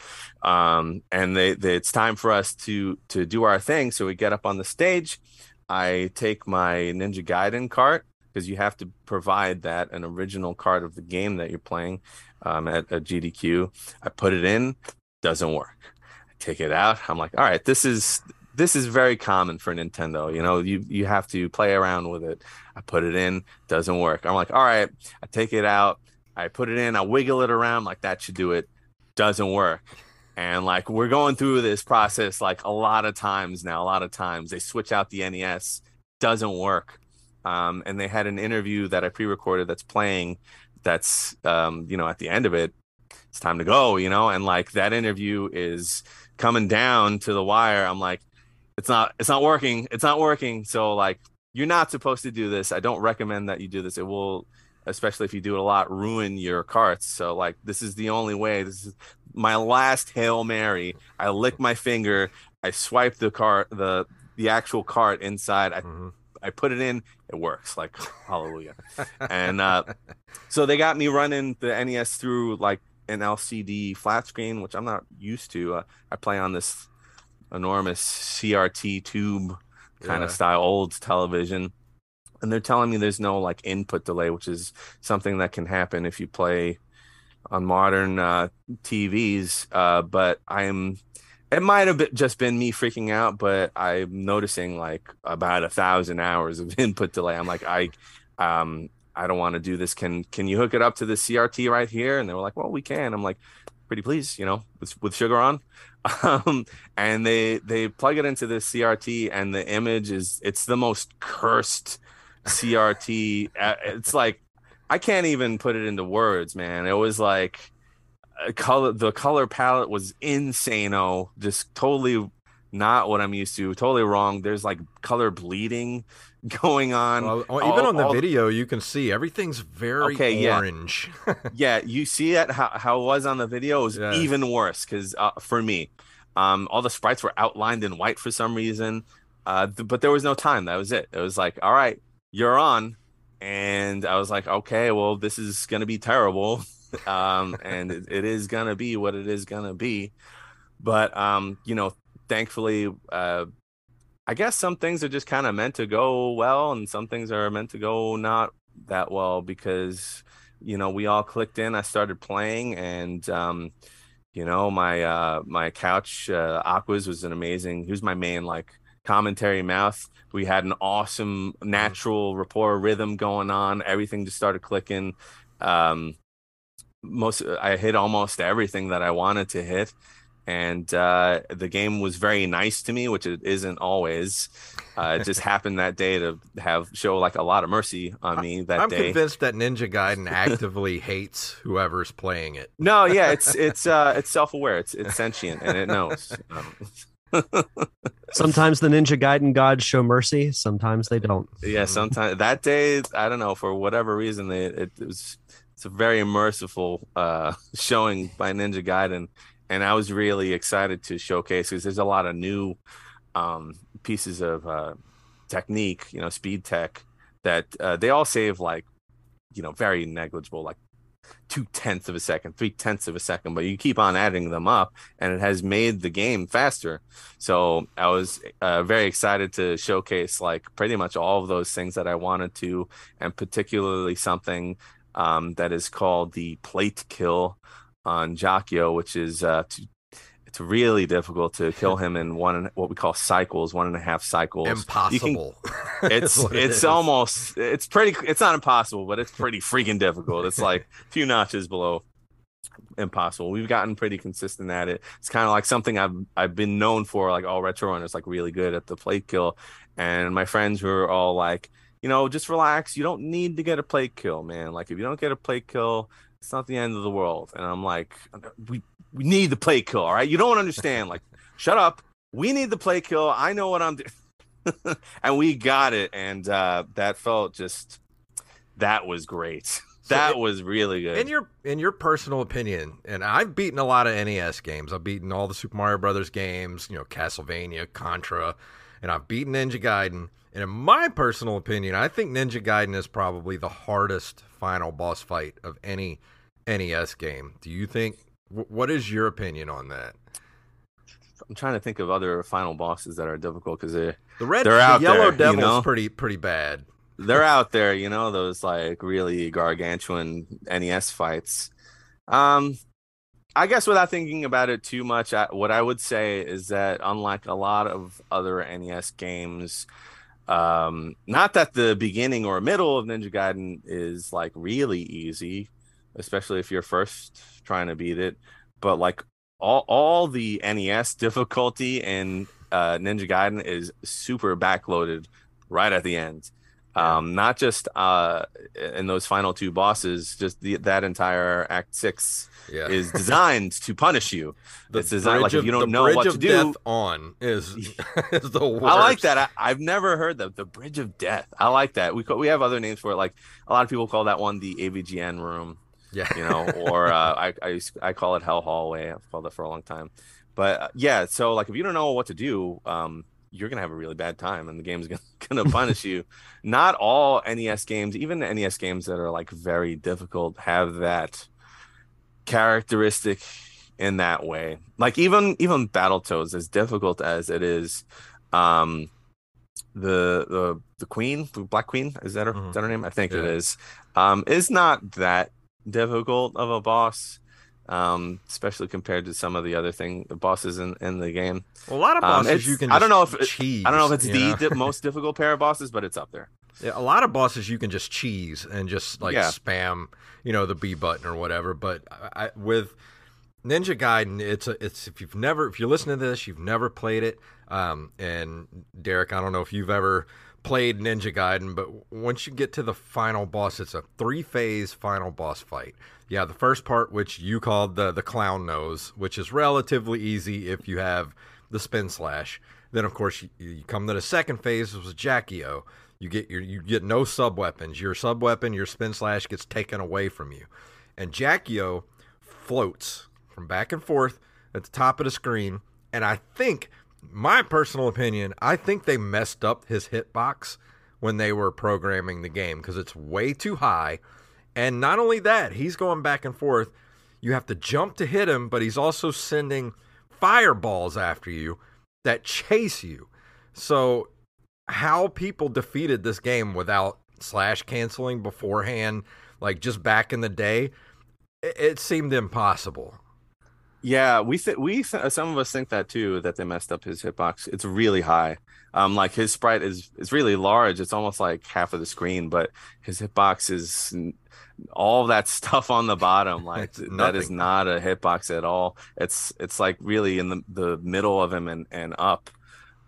and it's time for us to do our thing. So we get up on the stage. I take my Ninja Gaiden cart, because you have to provide that, an original cart of the game that you're playing, at a GDQ. I put it in, doesn't work. I take it out. I'm like, all right, this is very common for Nintendo. You know, you have to play around with it. I put it in, doesn't work. I'm like, all right, I take it out. I put it in, I wiggle it around, like that should do it. Doesn't work. And like, we're going through this process like a lot of times now. A lot of times they switch out the NES, doesn't work. And they had an interview that I pre-recorded that's playing, that's, you know, at the end of it, it's time to go, you know? And like, that interview is coming down to the wire. I'm like, It's not working. So like, you're not supposed to do this. I don't recommend that you do this. It will, especially if you do it a lot, ruin your carts. So like, this is the only way. This is my last Hail Mary. I lick my finger. I swipe the cart, the actual cart inside. I put it in. It works. Like, hallelujah. And so they got me running the NES through like an LCD flat screen, which I'm not used to. I play on this enormous CRT tube kind of style old television, and they're telling me there's no like input delay, which is something that can happen if you play on modern TVs, but it might have just been me freaking out, but I'm noticing like about 1,000 hours of input delay. I'm like, I don't want to do this. Can you hook it up to the CRT right here? And they were like, well, we can. I'm like, pretty please, you know, with sugar on. And they plug it into this CRT, and the image it's the most cursed CRT. It's like, I can't even put it into words, man. It was like the color palette was insane-o, just totally not what I'm used to, totally wrong. There's like color bleeding going on. Even on the video, you can see everything's very orange. Yeah. Yeah, you see it how it was on the video. It was even worse, because for me, all the sprites were outlined in white for some reason, but there was no time. That was it. It was like, all right, you're on. And I was like, okay, well, this is going to be terrible. And it is going to be what it is going to be. But, you know, thankfully, I guess some things are just kind of meant to go well, and some things are meant to go not that well, because, you know, we all clicked in. I started playing, and you know, my couch, Aquas was an amazing. He was my main like commentary mouth. We had an awesome natural rapport rhythm going on. Everything just started clicking. I hit almost everything that I wanted to hit. And the game was very nice to me, which it isn't always. It just happened that day to show like a lot of mercy on me I'm convinced that Ninja Gaiden actively hates whoever's playing it. No, yeah, it's self-aware. It's sentient and it knows. Sometimes the Ninja Gaiden gods show mercy. Sometimes they don't. Yeah, sometimes that day, I don't know, for whatever reason, it's a very merciful showing by Ninja Gaiden. And I was really excited to showcase because there's a lot of new pieces of technique, you know, speed tech that they all save like, you know, very negligible, like 0.2 seconds, 0.3 seconds. But you keep on adding them up and it has made the game faster. So I was very excited to showcase like pretty much all of those things that I wanted to, and particularly something that is called the plate kill on Jacchio, which is it's really difficult to kill him in what we call cycles, 1.5 cycles. Impossible. It's not impossible, but it's pretty freaking difficult. It's like a few notches below impossible. We've gotten pretty consistent at it. It's kind of like something I've been known for, like all retro runners, like really good at the plate kill. And my friends were all like, you know, just relax. You don't need to get a plate kill, man. Like if you don't get a plate kill, it's not the end of the world. And I'm like, we need the play kill, all right? You don't understand. Like, shut up. We need the play kill. I know what I'm doing. And we got it. And that was great. That was really good. In your personal opinion, and I've beaten a lot of NES games. I've beaten all the Super Mario Brothers games, you know, Castlevania, Contra, and I've beaten Ninja Gaiden. And in my personal opinion, I think Ninja Gaiden is probably the hardest final boss fight of any NES game. Do you think? What is your opinion on that? I'm trying to think of other final bosses that are difficult because the yellow devil is pretty bad. They're out there, you know, those like really gargantuan NES fights. I guess without thinking about it too much, what I would say is that unlike a lot of other NES games, not that the beginning or middle of Ninja Gaiden is like really easy, especially if you're first trying to beat it, but like all the NES difficulty in Ninja Gaiden is super backloaded right at the end. Not just in those final two bosses, just that entire Act 6 is designed to punish you. It's designed like if you don't know what to do. The Bridge of Death on is the worst. I like that. I've never heard that. The Bridge of Death. I like that. We have other names for it. Like a lot of people call that one the AVGN room. Yeah, you know, or I call it Hell Hallway. I've called it for a long time. But yeah, so like if you don't know what to do, you're going to have a really bad time and the game's going to punish you. Not all NES games, even the NES games that are like very difficult, have that characteristic in that way. Like even Battletoads, as difficult as it is, the Queen, the Black Queen, is that her name? I think it is. Is not that difficult of a boss. Especially compared to some of the other bosses in the game. Well, a lot of bosses you can. I don't know if it's the most difficult pair of bosses, but it's up there. Yeah, a lot of bosses you can just cheese and just like spam, you know, the B button or whatever. But with Ninja Gaiden, if you're listening to this, you've never played it. And Derek, I don't know if you've ever played Ninja Gaiden, but once you get to the final boss, it's a 3-phase final boss fight. Yeah, the first part, which you called the clown nose, which is relatively easy if you have the spin slash. Then, of course, you come to the second phase, which was Jacchio. You get no sub weapons. Your sub weapon, your spin slash, gets taken away from you, and Jacchio floats from back and forth at the top of the screen. And I think, my personal opinion, I think they messed up his hitbox when they were programming the game because it's way too high. And not only that, he's going back and forth. You have to jump to hit him, but he's also sending fireballs after you that chase you. So how people defeated this game without slash canceling beforehand, like just back in the day, it seemed impossible. Yeah, some of us think that too, that they messed up his hitbox. It's really high. Like his sprite is really large. It's almost like half of the screen, but his hitbox is all that stuff on the bottom, like that is not a hitbox at all. It's like really in the middle of him and up.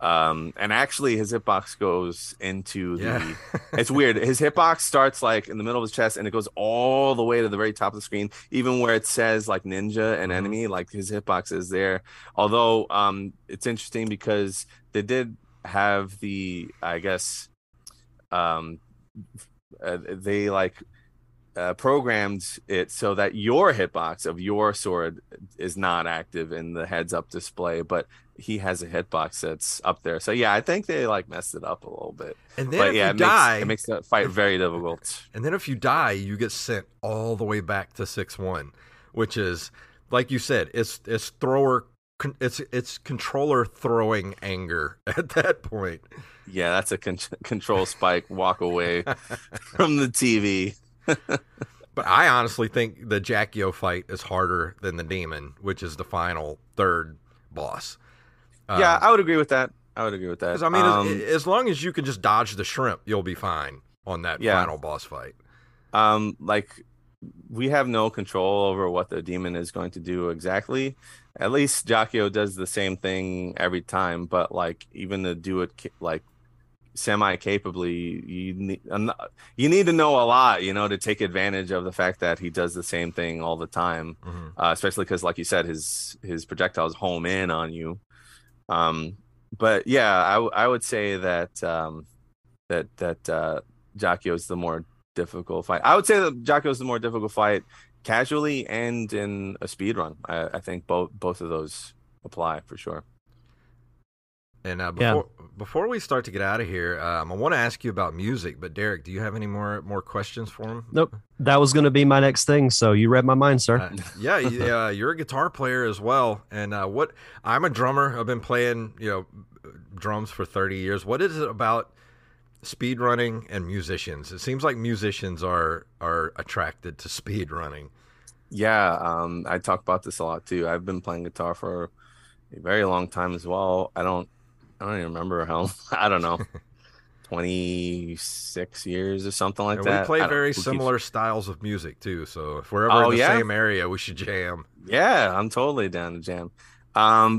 And actually his hitbox goes into the it's weird. His hitbox starts like in the middle of his chest and it goes all the way to the very top of the screen, even where it says like ninja and enemy, like his hitbox is there. Although it's interesting because they did have the, I guess they like programmed it so that your hitbox of your sword is not active in the heads up display, but he has a hitbox that's up there. So yeah, I think they like messed it up a little bit. And then it makes the fight very difficult. And then if you die, you get sent all the way back to 6-1, which is like you said, it's thrower. It's controller throwing anger at that point. Yeah, that's a control spike. Walk away from the TV. But I honestly think the Jackio fight is harder than the demon, which is the final third boss. Yeah, I would agree with that. Because I mean, as long as you can just dodge the shrimp, you'll be fine on that final boss fight. We have no control over what the demon is going to do exactly. At least Jackio does the same thing every time, but like even to do it like semi-capably, you need to know a lot, you know, to take advantage of the fact that he does the same thing all the time, especially because, like you said, his projectiles home in on you. But yeah, I would say that that Jackio is the more difficult fight. I would say that Jackio is the more difficult fight casually and in a speed run. I think both of those apply for sure. And before we start to get out of here, I want to ask you about music, but Derek, do you have any more questions for him? Nope. That was going to be my next thing, so you read my mind, sir. You're a guitar player as well. And I'm a drummer. I've been playing, drums for 30 years. What is it about speedrunning and musicians? It seems like musicians are attracted to speedrunning. Yeah, I talk about this a lot too. I've been playing guitar for a very long time as well. I don't even remember how. I don't know, 26 years or something like that. We play very similar styles of music too. So if we're ever in the same area, we should jam. Yeah, I'm totally down to jam.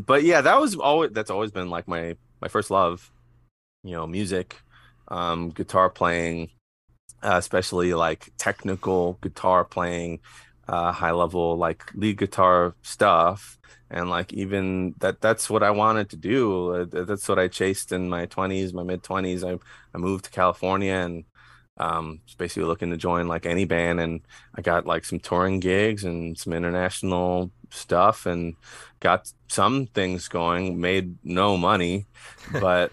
But yeah, that's always been like my first love. Music. Guitar playing, especially like technical guitar playing, high level like lead guitar stuff, and like even that's what I wanted to do. That's what I chased in my 20s, my mid 20s. I moved to California and was basically looking to join like any band, and I got like some touring gigs and some international stuff and got some things going, made no money, but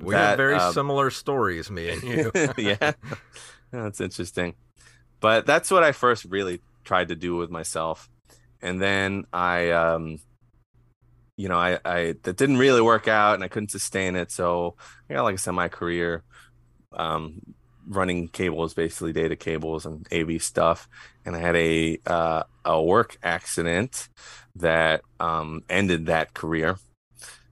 we have very similar stories, me and you. Yeah, that's interesting. But that's what I first really tried to do with myself, and then I I that didn't really work out and I couldn't sustain it, so I got like a semi-career running cables, basically data cables and AV stuff. And I had a work accident that ended that career.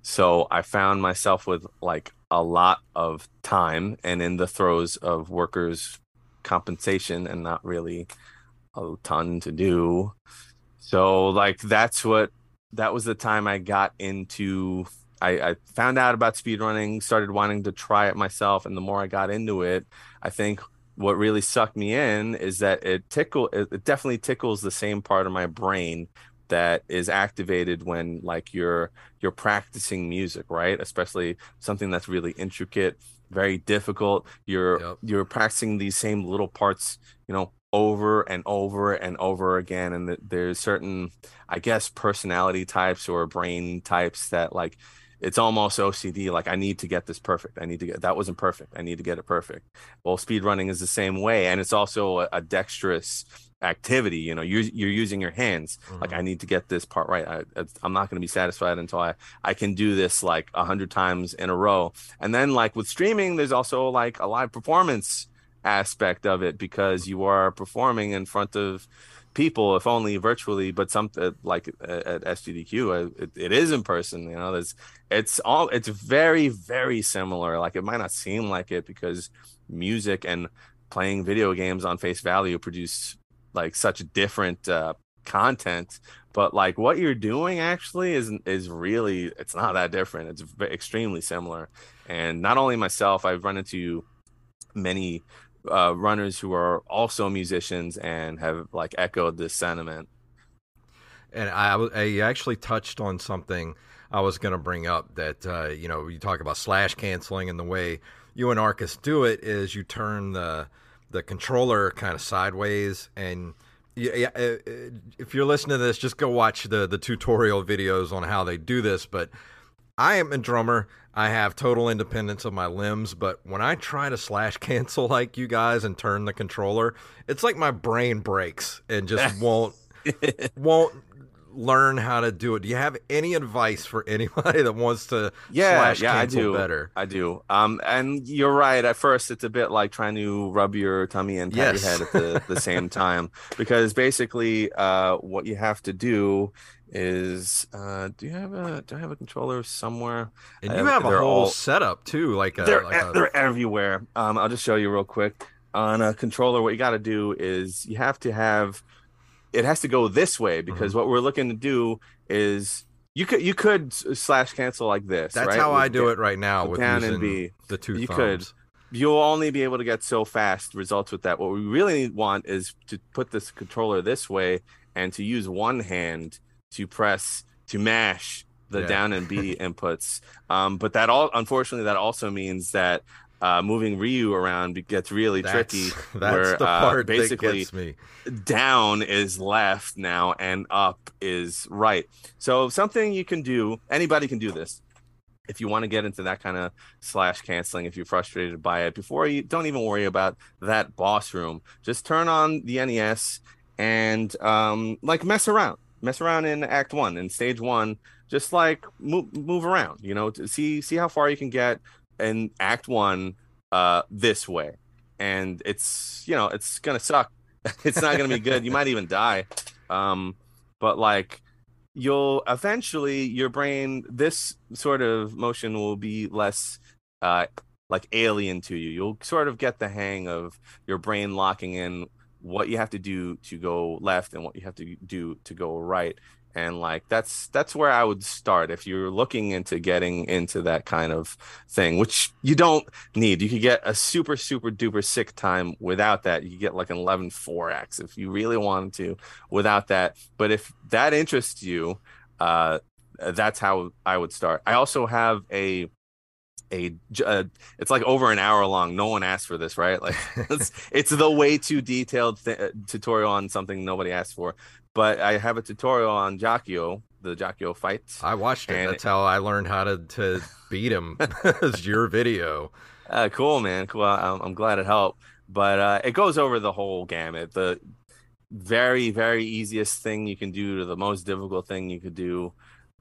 So I found myself with like a lot of time and in the throes of workers' compensation and not really a ton to do. So like that was the time I got into. I found out about speedrunning, started wanting to try it myself, and the more I got into it, I think what really sucked me in is that it definitely tickles the same part of my brain that is activated when like you're practicing music, right? Especially something that's really intricate, very difficult. You're practicing these same little parts, over and over and over again, and there's certain, I guess, personality types or brain types that like it's almost OCD. Like I need to get this perfect. I need to get that wasn't perfect. I need to get it perfect. Well, speedrunning is the same way, and it's also a dexterous activity. You're using your hands. Mm-hmm. Like I need to get this part right. I'm not going to be satisfied until I can do this like 100 times in a row. And then like with streaming, there's also like a live performance aspect of it, because you are performing in front of people, if only virtually, but something like at SGDQ it is in person. It's very, very similar. Like it might not seem like it because music and playing video games on face value produce like such different content, but like what you're doing actually is really, it's not that different. It's extremely similar. And not only myself, I've run into many runners who are also musicians and have like echoed this sentiment. And I actually touched on something I was going to bring up that, you know, you talk about slash canceling, and the way you and Arcus do it is you turn the controller kind of sideways. And yeah, if you're listening to this, just go watch the tutorial videos on how they do this. But I am a drummer. I have total independence of my limbs. But when I try to slash cancel like you guys and turn the controller, it's like my brain breaks and just won't learn how to do it. Do you have any advice for anybody that wants to slash cancel? I do. And you're right. At first, it's a bit like trying to rub your tummy and pat your head at the same time, because basically what you have to do is do I have a controller somewhere? And you have a whole setup too. They're everywhere. I'll just show you real quick. On a controller, what you got to do is you have to have, it has to go this way, because what we're looking to do is you could slash cancel like this. That's right? How with, I do it right now with down using and B. the two you thumbs. You'll only be able to get so fast results with that. What we really want is to put this controller this way and to use one hand to press, to mash the down and B inputs. But that all, unfortunately, that also means that moving Ryu around gets really tricky. That's where, the part basically that gets me. Down is left now and up is right. So something you can do, anybody can do this. If you want to get into that kind of slash canceling, if you're frustrated by it, don't even worry about that boss room. Just turn on the NES and mess around. Mess around in Act 1, in Stage 1. Just like move around, you know, to see how far you can get in Act 1 this way. And it's, you know, it's going to suck. It's not going to be good. You might even die. But like you'll eventually, your brain, this sort of motion will be less like alien to you. You'll sort of get the hang of your brain locking in what you have to do to go left and what you have to do to go right. And like that's where I would start if you're looking into getting into that kind of thing, which you don't need. You could get a super, super duper sick time without that. You could get like an 11.4x if you really wanted to without that. But if that interests you, that's how I would start. I also have a it's like over an hour long. No one asked for this, right? Like it's the way too detailed tutorial on something nobody asked for. But I have a tutorial on Jacchio, the Jacchio fights. I watched it. That's how I learned how to beat him. It's your video. Cool, man. Cool. I'm glad it helped. But it goes over the whole gamut. The very, very easiest thing you can do to the most difficult thing you could do,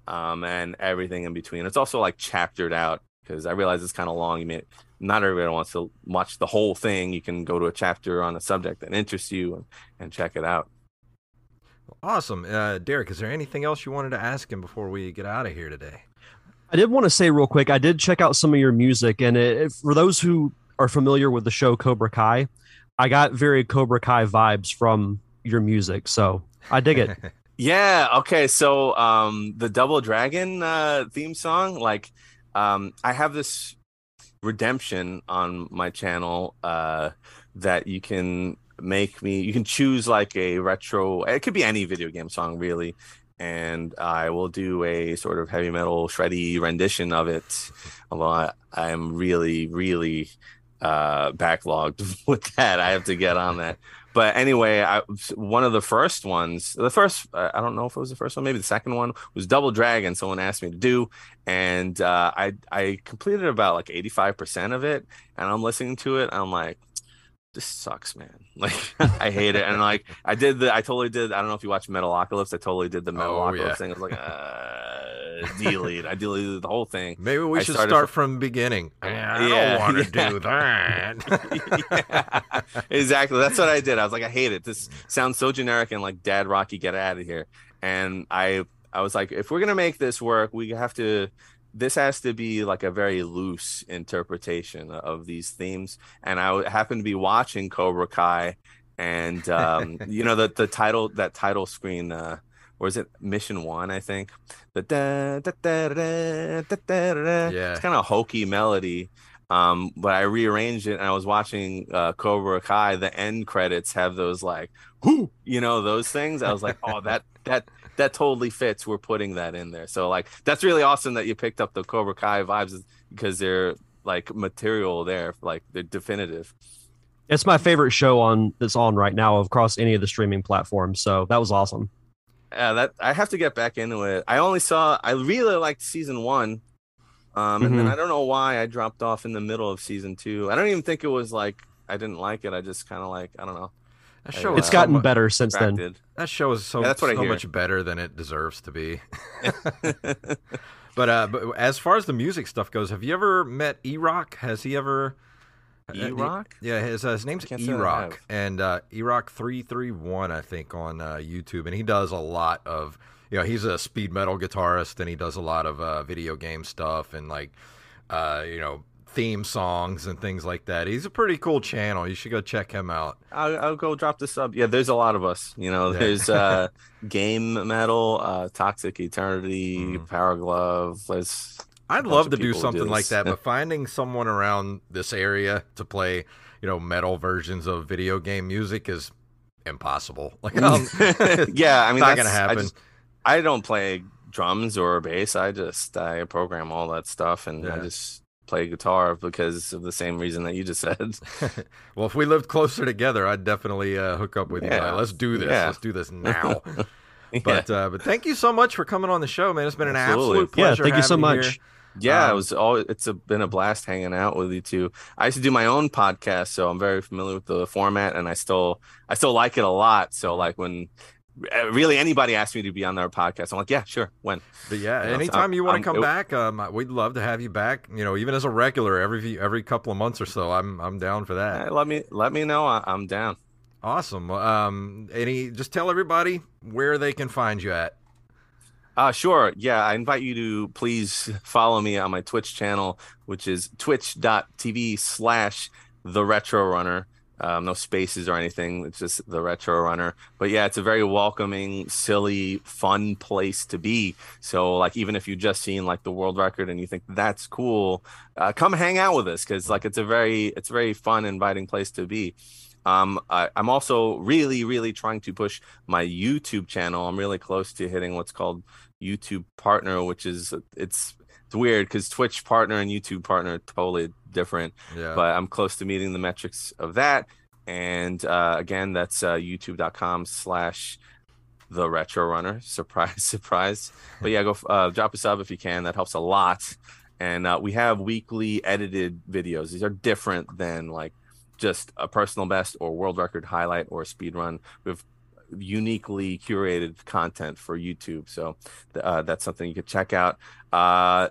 and everything in between. It's also like chaptered out, because I realize it's kind of long. Not everybody wants to watch the whole thing. You can go to a chapter on a subject that interests you and check it out. Awesome. Derek, is there anything else you wanted to ask him before we get out of here today? I did want to say real quick, I did check out some of your music. And for those who are familiar with the show Cobra Kai, I got very Cobra Kai vibes from your music. So I dig it. Yeah. Okay. So the Double Dragon theme song, like, I have this redemption on my channel that you can choose like a retro, it could be any video game song really, and I will do a sort of heavy metal shreddy rendition of it, although I am really, really backlogged with that. I have to get on that. But anyway, one of the first ones, I don't know if it was the first one, maybe the second one, was Double Dragon, someone asked me to do. And I completed about like 85% of it. And I'm listening to it. I'm like, this sucks, man. Like, I hate it. And like, I don't know if you watch Metalocalypse. I totally did the Metalocalypse thing. I was like, I deleted the whole thing. Maybe we should start from beginning. I don't want to do that. Yeah, exactly. That's what I did. I was like, I hate it. This sounds so generic and like Dad Rocky, get out of here. And I was like, if we're going to make this work, we have to this has to be like a very loose interpretation of these themes. And I happened to be watching Cobra Kai, and you know, the title, that title screen, or is it Mission One? I think the da, da, da, da, da, da, da. Yeah. It's kind of a hokey melody. But I rearranged it, and I was watching Cobra Kai. The end credits have those like, whoo, you know, those things. I was like, oh, that totally fits. We're putting that in there. So like, that's really awesome that you picked up the Cobra Kai vibes, because they're like material there, like they're definitive. It's my favorite show that's on right now across any of the streaming platforms. So that was awesome. Yeah, that I have to get back into it. I really liked season one. And then I don't know why I dropped off in the middle of season two. I don't even think it was like I didn't like it. I just kind of like, I don't know. That show it's gotten so better since then. That show is so much better than it deserves to be. But as far as the music stuff goes, have you ever met E Rock? Has he ever? E Rock? Yeah, his name's E Rock, and E Rock 331, I think, on YouTube, and he does a lot of. You know, he's a speed metal guitarist, and he does a lot of video game stuff and, like, you know, theme songs and things like that. He's a pretty cool channel. You should go check him out. I'll go drop this up. Yeah, there's a lot of us. You know, there's game metal, Toxic Eternity, Power Glove. I'd love to do something like that, but finding someone around this area to play, you know, metal versions of video game music is impossible. Like, yeah, I mean, that's not going to happen. I don't play drums or bass. I program all that stuff, and I just play guitar because of the same reason that you just said. Well, if we lived closer together, I'd definitely hook up with you. Like, let's do this. Yeah. Let's do this now. But thank you so much for coming on the show, man. It's been an absolute pleasure. Yeah, thank you so much. Here. Yeah, it's been a blast hanging out with you two. I used to do my own podcast, so I'm very familiar with the format, and I still like it a lot. So like when. Really, anybody asked me to be on their podcast, I'm like, yeah, sure, when. But yeah, anytime you want to come back, we'd love to have you back. You know, even as a regular, every couple of months or so, I'm down for that. Let me know, I'm down. Awesome. Just tell everybody where they can find you at. Sure. Yeah, I invite you to please follow me on my Twitch channel, which is twitch.tv/TheRetroRunner. No spaces or anything. It's just The Retro Runner. But yeah, it's a very welcoming, silly, fun place to be. So like, even if you've just seen like the world record and you think that's cool, come hang out with us, because like it's a very fun, inviting place to be. I'm also really, really trying to push my YouTube channel. I'm really close to hitting what's called YouTube Partner, which is it's weird because Twitch Partner and YouTube Partner are totally different. Yeah. But I'm close to meeting the metrics of that. And again, that's youtube.com/TheRetroRunner. Surprise, surprise. But yeah, go drop a sub if you can. That helps a lot. And we have weekly edited videos. These are different than like just a personal best or world record highlight or a speed run. We have uniquely curated content for YouTube. So that's something you could check out.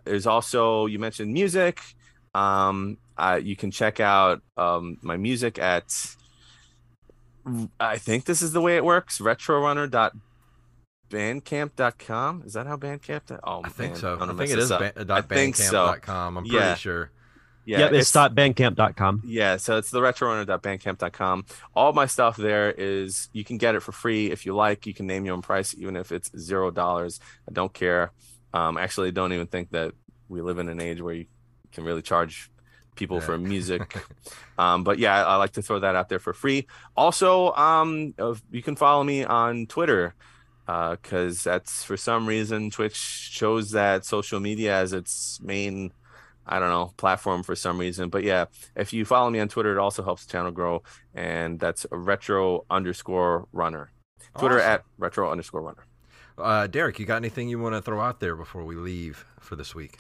There's also, you mentioned music. You can check out my music at, I think this is the way it works, retrorunner.bandcamp.com. Is that how Bandcamp? Oh, I think so. I think it is .bandcamp.com. I'm pretty sure. Yeah, yep, it's .bandcamp.com. Yeah, so it's the retrorunner.bandcamp.com. All my stuff there is, you can get it for free if you like. You can name your own price, even if it's $0. I don't care. Actually, I don't even think that we live in an age where you can really charge people for music. But yeah, I like to throw that out there for free. Also, you can follow me on Twitter, because that's, for some reason, Twitch chose that social media as its main, I don't know, platform for some reason. But yeah, if you follow me on Twitter, it also helps the channel grow. And that's retro_runner. Twitter at retro_runner. Derek, you got anything you want to throw out there before we leave for this week?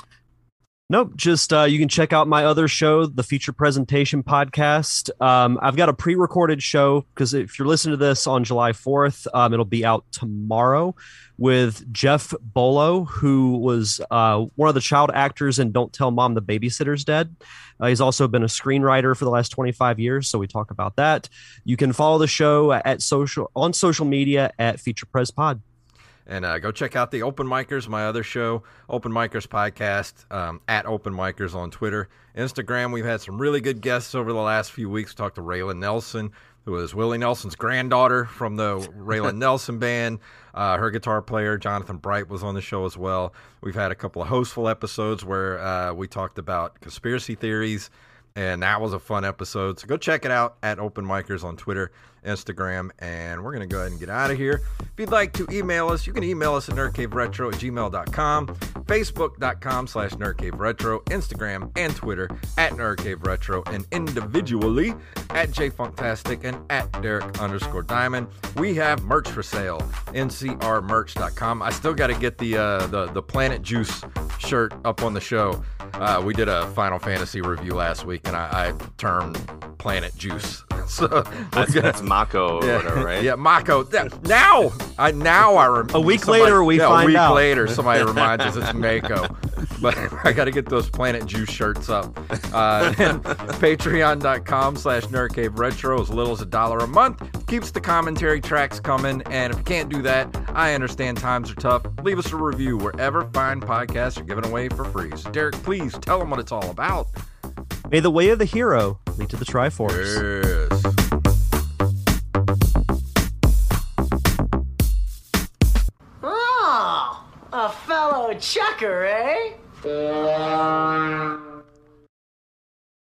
Nope. Just you can check out my other show, the Feature Presentation Podcast. I've got a pre-recorded show, because if you're listening to this on July 4th, it'll be out tomorrow, with Jeff Bolo, who was one of the child actors in Don't Tell Mom the Babysitter's Dead. He's also been a screenwriter for the last 25 years, so we talk about that. You can follow the show on social media at Feature Pres Pod. And go check out the Open Micers, my other show, Open Micers Podcast, at Open Micers on Twitter. Instagram, we've had some really good guests over the last few weeks. We talked to Raylan Nelson, who is Willie Nelson's granddaughter from the Raylan Nelson Band. Her guitar player, Jonathan Bright, was on the show as well. We've had a couple of hostful episodes where we talked about conspiracy theories, and that was a fun episode. So go check it out at Open Micers on Twitter, Instagram, and we're going to go ahead and get out of here. If you'd like to email us, you can email us at nerdcaveretro@gmail.com, facebook.com/nerdcaveretro, Instagram and Twitter at nerdcaveretro, and individually at jfunktastic and at Derek_Diamond. We have merch for sale, ncrmerch.com. I still got to get the Planet Juice shirt up on the show. We did a Final Fantasy review last week, and I termed Planet Juice. So that's Mako or whatever, right? Yeah, Mako. A week later, we find out. A week later, somebody reminds us it's Mako. But I got to get those Planet Juice shirts up. And Patreon.com/NerdCaveRetro, as little as $1 a month. Keeps the commentary tracks coming. And if you can't do that, I understand times are tough. Leave us a review wherever fine podcasts are given away for free. So Derek, please tell them what it's all about. May the way of the hero lead to the Triforce. Yes. Ah, a fellow checker, eh?